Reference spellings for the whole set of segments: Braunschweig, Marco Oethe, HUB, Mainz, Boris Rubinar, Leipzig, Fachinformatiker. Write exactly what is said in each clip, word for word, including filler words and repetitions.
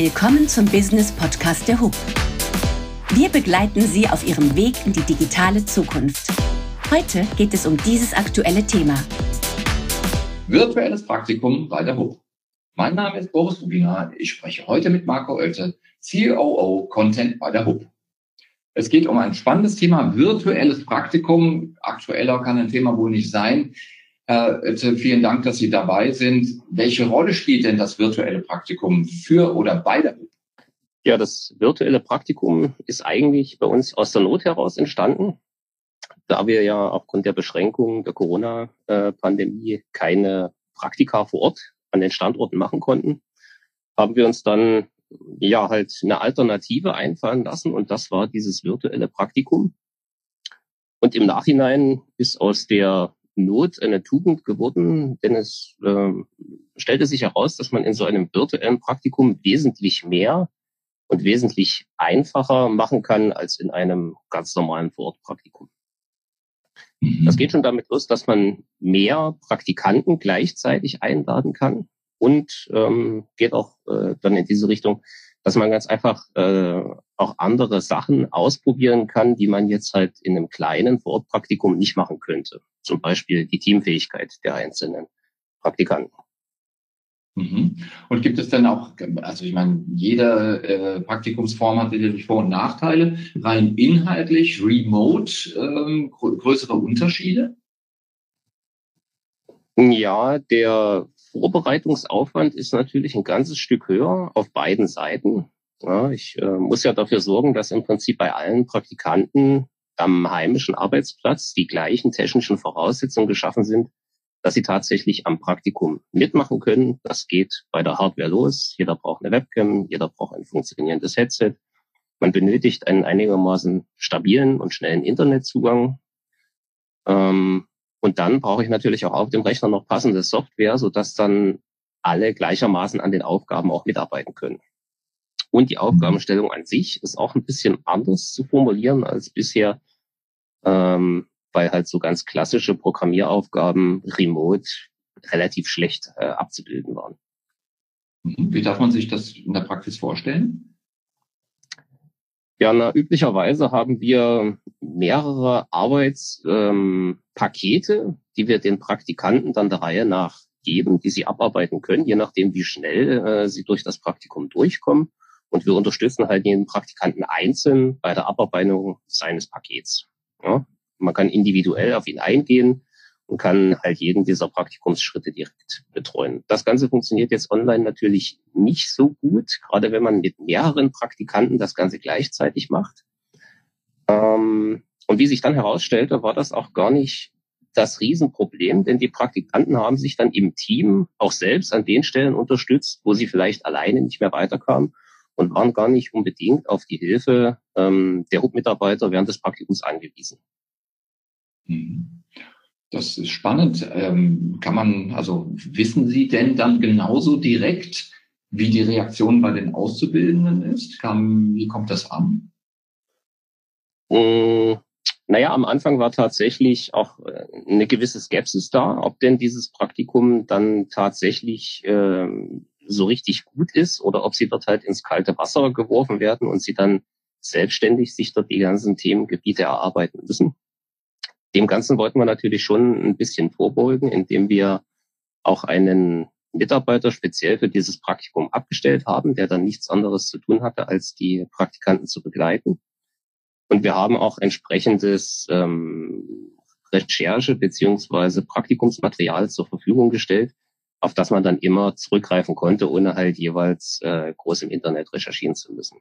Willkommen zum Business-Podcast der H U B. Wir begleiten Sie auf Ihrem Weg in die digitale Zukunft. Heute geht es um dieses aktuelle Thema. Virtuelles Praktikum bei der H U B. Mein Name ist Boris Rubinar. Ich spreche heute mit Marco Oethe, C O O Content bei der H U B. Es geht um ein spannendes Thema, virtuelles Praktikum. Aktueller kann ein Thema wohl nicht sein. Herr Oethe, vielen Dank, dass Sie dabei sind. Welche Rolle spielt denn das virtuelle Praktikum für oder bei der H U B? Ja, das virtuelle Praktikum ist eigentlich bei uns aus der Not heraus entstanden, da wir ja aufgrund der Beschränkungen der Corona-Pandemie keine Praktika vor Ort an den Standorten machen konnten, haben wir uns dann ja halt eine Alternative einfallen lassen, und das war dieses virtuelle Praktikum. Und im Nachhinein ist aus der Not eine Tugend geworden, denn es äh, stellte sich heraus, dass man in so einem virtuellen Praktikum wesentlich mehr und wesentlich einfacher machen kann als in einem ganz normalen Vorortpraktikum. Mhm. Das geht schon damit los, dass man mehr Praktikanten gleichzeitig einladen kann, und ähm, geht auch äh, dann in diese Richtung, dass man ganz einfach äh, auch andere Sachen ausprobieren kann, die man jetzt halt in einem kleinen Vorortpraktikum nicht machen könnte. Zum Beispiel die Teamfähigkeit der einzelnen Praktikanten. Mhm. Und gibt es denn auch, also ich meine, jede äh, Praktikumsform hat natürlich Vor- und Nachteile, rein inhaltlich, remote, ähm, gr- größere Unterschiede? Ja, der Vorbereitungsaufwand ist natürlich ein ganzes Stück höher auf beiden Seiten. Ja, ich äh, muss ja dafür sorgen, dass im Prinzip bei allen Praktikanten am heimischen Arbeitsplatz die gleichen technischen Voraussetzungen geschaffen sind, dass sie tatsächlich am Praktikum mitmachen können. Das geht bei der Hardware los. Jeder braucht eine Webcam, jeder braucht ein funktionierendes Headset. Man benötigt einen einigermaßen stabilen und schnellen Internetzugang. Ähm, Und dann brauche ich natürlich auch auf dem Rechner noch passende Software, sodass dann alle gleichermaßen an den Aufgaben auch mitarbeiten können. Und die Aufgabenstellung an sich ist auch ein bisschen anders zu formulieren als bisher, ähm, weil halt so ganz klassische Programmieraufgaben remote relativ schlecht äh, abzubilden waren. Wie darf man sich das in der Praxis vorstellen? Ja, na, üblicherweise haben wir mehrere Arbeitspakete, ähm, die wir den Praktikanten dann der Reihe nach geben, die sie abarbeiten können, je nachdem, wie schnell äh, sie durch das Praktikum durchkommen. Und wir unterstützen halt jeden Praktikanten einzeln bei der Abarbeitung seines Pakets. Ja? Man kann individuell auf ihn eingehen und kann halt jeden dieser Praktikumsschritte direkt betreuen. Das Ganze funktioniert jetzt online natürlich nicht so gut, gerade wenn man mit mehreren Praktikanten das Ganze gleichzeitig macht. Und wie sich dann herausstellte, war das auch gar nicht das Riesenproblem, denn die Praktikanten haben sich dann im Team auch selbst an den Stellen unterstützt, wo sie vielleicht alleine nicht mehr weiterkamen, und waren gar nicht unbedingt auf die Hilfe der H U B-Mitarbeiter während des Praktikums angewiesen. Mhm. Das ist spannend. Ähm, kann man, also wissen Sie denn dann genauso direkt, wie die Reaktion bei den Auszubildenden ist? Kam, wie kommt das an? Ähm, naja, am Anfang war tatsächlich auch eine gewisse Skepsis da, ob denn dieses Praktikum dann tatsächlich ähm, so richtig gut ist oder ob sie dort halt ins kalte Wasser geworfen werden und sie dann selbstständig sich dort die ganzen Themengebiete erarbeiten müssen. Dem Ganzen wollten wir natürlich schon ein bisschen vorbeugen, indem wir auch einen Mitarbeiter speziell für dieses Praktikum abgestellt haben, der dann nichts anderes zu tun hatte, als die Praktikanten zu begleiten. Und wir haben auch entsprechendes ähm, Recherche- bzw. Praktikumsmaterial zur Verfügung gestellt, auf das man dann immer zurückgreifen konnte, ohne halt jeweils äh, groß im Internet recherchieren zu müssen.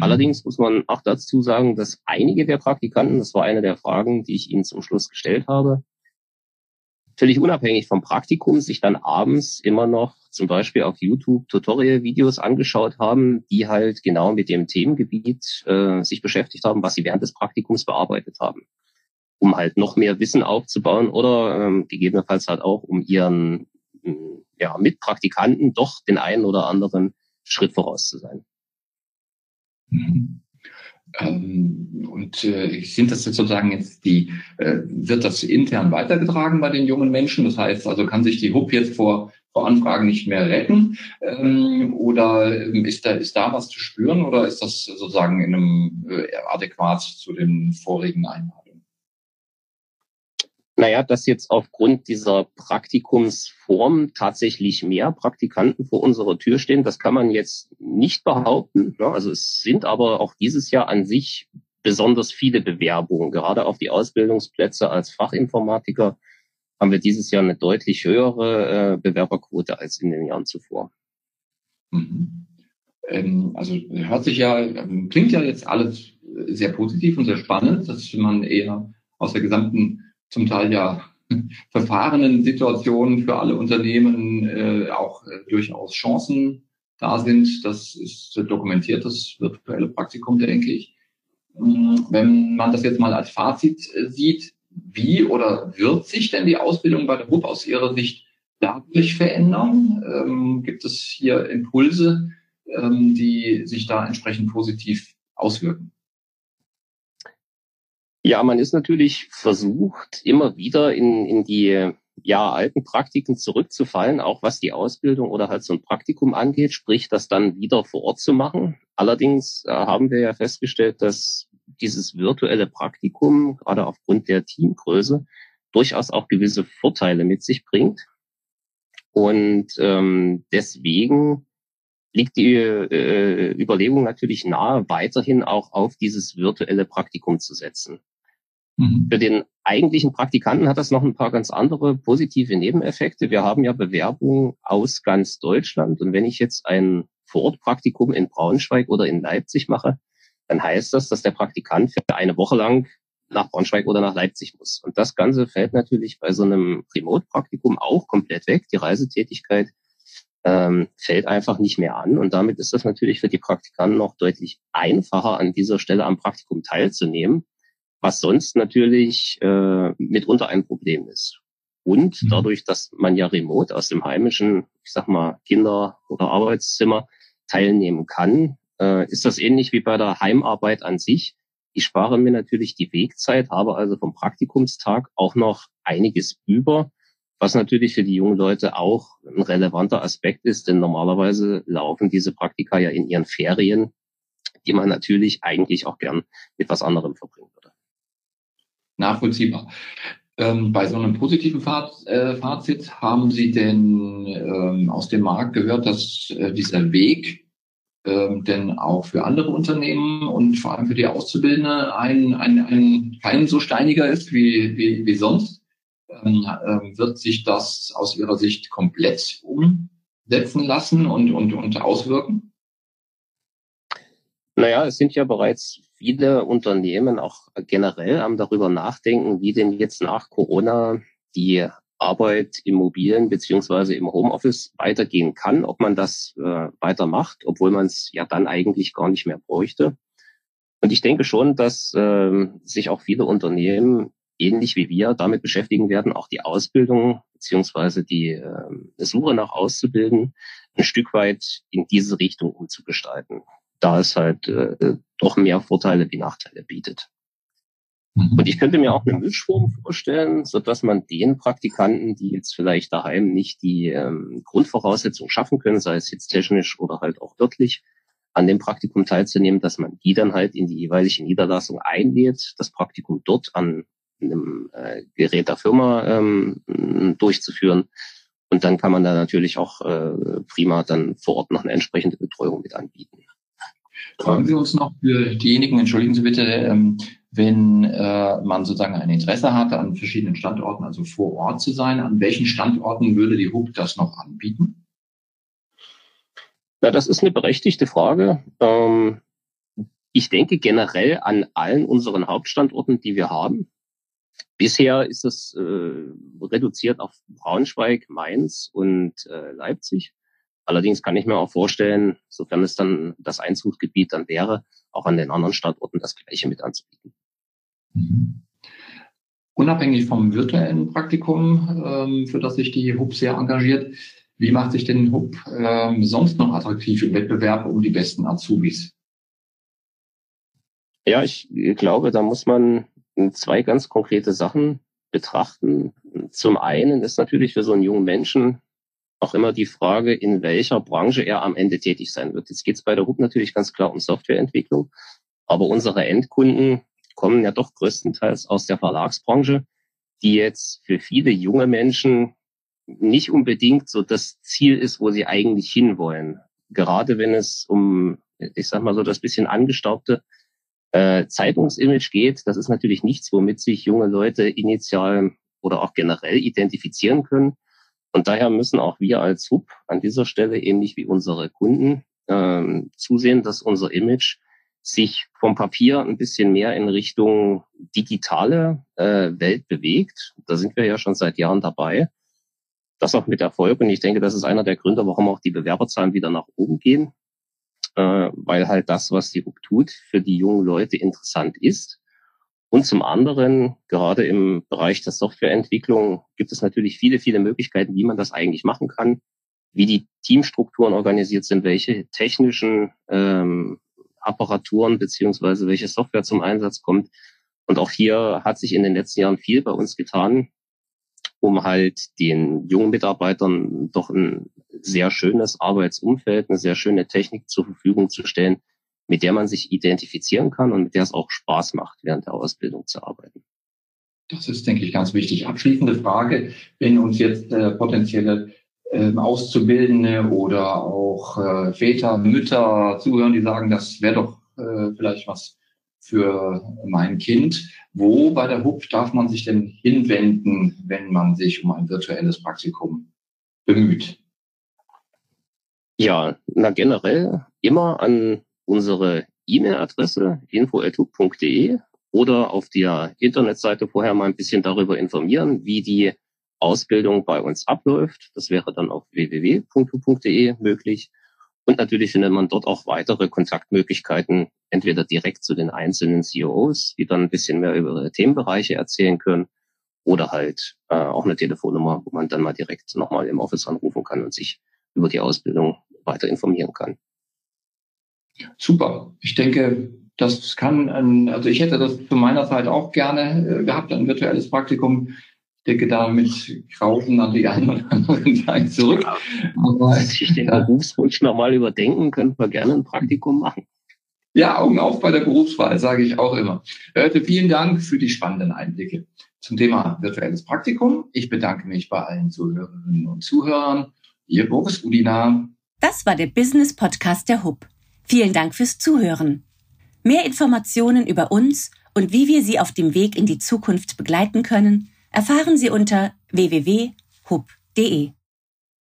Allerdings muss man auch dazu sagen, dass einige der Praktikanten, das war eine der Fragen, die ich Ihnen zum Schluss gestellt habe, völlig unabhängig vom Praktikum sich dann abends immer noch zum Beispiel auf YouTube Tutorial-Videos angeschaut haben, die halt genau mit dem Themengebiet äh, sich beschäftigt haben, was sie während des Praktikums bearbeitet haben, um halt noch mehr Wissen aufzubauen oder ähm, gegebenenfalls halt auch, um ihren ja, Mitpraktikanten doch den einen oder anderen Schritt voraus zu sein. Mhm. Ähm, und äh, sind das jetzt sozusagen jetzt die, äh, wird das intern weitergetragen bei den jungen Menschen? Das heißt, also kann sich die H U B jetzt vor vor Anfragen nicht mehr retten? Ähm, oder ist da, ist da was zu spüren oder ist das sozusagen in einem äh, adäquat zu den vorigen Einladungen? Naja, dass jetzt aufgrund dieser Praktikumsform tatsächlich mehr Praktikanten vor unserer Tür stehen, das kann man jetzt nicht behaupten. Ne? Also es sind aber auch dieses Jahr an sich besonders viele Bewerbungen. Gerade auf die Ausbildungsplätze als Fachinformatiker haben wir dieses Jahr eine deutlich höhere äh, Bewerberquote als in den Jahren zuvor. Mhm. Ähm, also hört sich ja, ähm, klingt ja jetzt alles sehr positiv und sehr spannend, dass man eher aus der gesamten, zum Teil ja verfahrenen Situation für alle Unternehmen äh, auch äh, durchaus Chancen da sind. Das ist dokumentiert, das virtuelle Praktikum, denke ich. Ähm, wenn man das jetzt mal als Fazit äh, sieht, wie oder wird sich denn die Ausbildung bei der H U B aus Ihrer Sicht dadurch verändern? Ähm, gibt es hier Impulse, ähm, die sich da entsprechend positiv auswirken? Ja, man ist natürlich versucht, immer wieder in, in die ja, alten Praktiken zurückzufallen, auch was die Ausbildung oder halt so ein Praktikum angeht, sprich, das dann wieder vor Ort zu machen. Allerdings äh, haben wir ja festgestellt, dass dieses virtuelle Praktikum, gerade aufgrund der Teamgröße, durchaus auch gewisse Vorteile mit sich bringt. Und ähm, deswegen liegt die äh, Überlegung natürlich nahe, weiterhin auch auf dieses virtuelle Praktikum zu setzen. Mhm. Für den eigentlichen Praktikanten hat das noch ein paar ganz andere positive Nebeneffekte. Wir haben ja Bewerbungen aus ganz Deutschland. Und wenn ich jetzt ein Vorortpraktikum in Braunschweig oder in Leipzig mache, dann heißt das, dass der Praktikant für eine Woche lang nach Braunschweig oder nach Leipzig muss. Und das Ganze fällt natürlich bei so einem Remote-Praktikum auch komplett weg. Die Reisetätigkeit ähm, fällt einfach nicht mehr an. Und damit ist das natürlich für die Praktikanten noch deutlich einfacher, an dieser Stelle am Praktikum teilzunehmen, was sonst natürlich äh, mitunter ein Problem ist. Und dadurch, dass man ja remote aus dem heimischen, ich sag mal, Kinder- oder Arbeitszimmer teilnehmen kann, ist das ähnlich wie bei der Heimarbeit an sich. Ich spare mir natürlich die Wegzeit, habe also vom Praktikumstag auch noch einiges über, was natürlich für die jungen Leute auch ein relevanter Aspekt ist, denn normalerweise laufen diese Praktika ja in ihren Ferien, die man natürlich eigentlich auch gern mit was anderem verbringen würde. Nachvollziehbar. Ähm, bei so einem positiven Faz- äh, Fazit haben Sie denn ähm, aus dem Markt gehört, dass äh, dieser Weg Ähm, denn auch für andere Unternehmen und vor allem für die Auszubildenden ein, ein, ein kein so steiniger ist wie, wie, wie sonst? Ähm, ähm, wird sich das aus Ihrer Sicht komplett umsetzen lassen und, und, und auswirken? Naja, es sind ja bereits viele Unternehmen auch generell am darüber nachdenken, wie denn jetzt nach Corona die Arbeit im Mobilen beziehungsweise im Homeoffice weitergehen kann, ob man das äh, weitermacht, obwohl man es ja dann eigentlich gar nicht mehr bräuchte. Und ich denke schon, dass äh, sich auch viele Unternehmen, ähnlich wie wir, damit beschäftigen werden, auch die Ausbildung beziehungsweise die äh, Suche nach Auszubildenden ein Stück weit in diese Richtung umzugestalten, da es halt äh, doch mehr Vorteile wie Nachteile bietet. Und ich könnte mir auch eine Mischform vorstellen, so dass man den Praktikanten, die jetzt vielleicht daheim nicht die ähm, Grundvoraussetzungen schaffen können, sei es jetzt technisch oder halt auch örtlich, an dem Praktikum teilzunehmen, dass man die dann halt in die jeweilige Niederlassung einlädt, das Praktikum dort an einem äh, Gerät der Firma ähm, durchzuführen. Und dann kann man da natürlich auch äh, prima dann vor Ort noch eine entsprechende Betreuung mit anbieten. Fragen Sie uns noch für diejenigen, entschuldigen Sie bitte, ähm, wenn äh, man sozusagen ein Interesse hat, an verschiedenen Standorten, also vor Ort zu sein, an welchen Standorten würde die H U B das noch anbieten? Na, das ist eine berechtigte Frage. Ähm, ich denke generell an allen unseren Hauptstandorten, die wir haben. Bisher ist das äh, reduziert auf Braunschweig, Mainz und äh, Leipzig. Allerdings kann ich mir auch vorstellen, sofern es dann das Einzugsgebiet dann wäre, auch an den anderen Standorten das Gleiche mit anzubieten. Mhm. Unabhängig vom virtuellen Praktikum, für das sich die H U B sehr engagiert, wie macht sich denn H U B sonst noch attraktiv im Wettbewerb um die besten Azubis? Ja, ich glaube, da muss man zwei ganz konkrete Sachen betrachten. Zum einen ist natürlich für so einen jungen Menschen auch immer die Frage, in welcher Branche er am Ende tätig sein wird. Jetzt geht es bei der H U B natürlich ganz klar um Softwareentwicklung, aber unsere Endkunden kommen ja doch größtenteils aus der Verlagsbranche, die jetzt für viele junge Menschen nicht unbedingt so das Ziel ist, wo sie eigentlich hinwollen. Gerade wenn es um, ich sag mal so, das bisschen angestaubte äh, Zeitungsimage geht, das ist natürlich nichts, womit sich junge Leute initial oder auch generell identifizieren können. Und daher müssen auch wir als H U B an dieser Stelle, ähnlich wie unsere Kunden, ähm, zusehen, dass unser Image sich vom Papier ein bisschen mehr in Richtung digitale äh, Welt bewegt. Da sind wir ja schon seit Jahren dabei. Das auch mit Erfolg. Und ich denke, das ist einer der Gründe, warum auch die Bewerberzahlen wieder nach oben gehen. Äh, weil halt das, was die H U B tut, für die jungen Leute interessant ist. Und zum anderen, gerade im Bereich der Softwareentwicklung, gibt es natürlich viele, viele Möglichkeiten, wie man das eigentlich machen kann, wie die Teamstrukturen organisiert sind, welche technischen ähm, Apparaturen beziehungsweise welche Software zum Einsatz kommt. Und auch hier hat sich in den letzten Jahren viel bei uns getan, um halt den jungen Mitarbeitern doch ein sehr schönes Arbeitsumfeld, eine sehr schöne Technik zur Verfügung zu stellen, mit der man sich identifizieren kann und mit der es auch Spaß macht, während der Ausbildung zu arbeiten. Das ist, denke ich, ganz wichtig. Abschließende Frage, wenn uns jetzt äh, potenzielle äh, Auszubildende oder auch äh, Väter, Mütter zuhören, die sagen, das wäre doch äh, vielleicht was für mein Kind. Wo bei der H U B darf man sich denn hinwenden, wenn man sich um ein virtuelles Praktikum bemüht? Ja, na generell immer an unsere E-Mail-Adresse info at hub punkt de oder auf der Internetseite vorher mal ein bisschen darüber informieren, wie die Ausbildung bei uns abläuft. Das wäre dann auf w w w punkt hub punkt de möglich. Und natürlich findet man dort auch weitere Kontaktmöglichkeiten, entweder direkt zu den einzelnen C E Os, die dann ein bisschen mehr über ihre Themenbereiche erzählen können, oder halt äh, auch eine Telefonnummer, wo man dann mal direkt nochmal im Office anrufen kann und sich über die Ausbildung weiter informieren kann. Super. Ich denke, das kann, ein, also ich hätte das zu meiner Zeit auch gerne äh, gehabt, ein virtuelles Praktikum. Ich denke da mit Grausen an die einen oder anderen Seite zurück. Aber ich den Berufswunsch nochmal überdenken, könnten wir gerne ein Praktikum machen. Ja, Augen auf bei der Berufswahl, sage ich auch immer. Leute, vielen Dank für die spannenden Einblicke zum Thema virtuelles Praktikum. Ich bedanke mich bei allen Zuhörerinnen und Zuhörern. Ihr Boris Rubinar. Das war der Business Podcast der H U B. Vielen Dank fürs Zuhören. Mehr Informationen über uns und wie wir Sie auf dem Weg in die Zukunft begleiten können, erfahren Sie unter w w w punkt hub punkt de.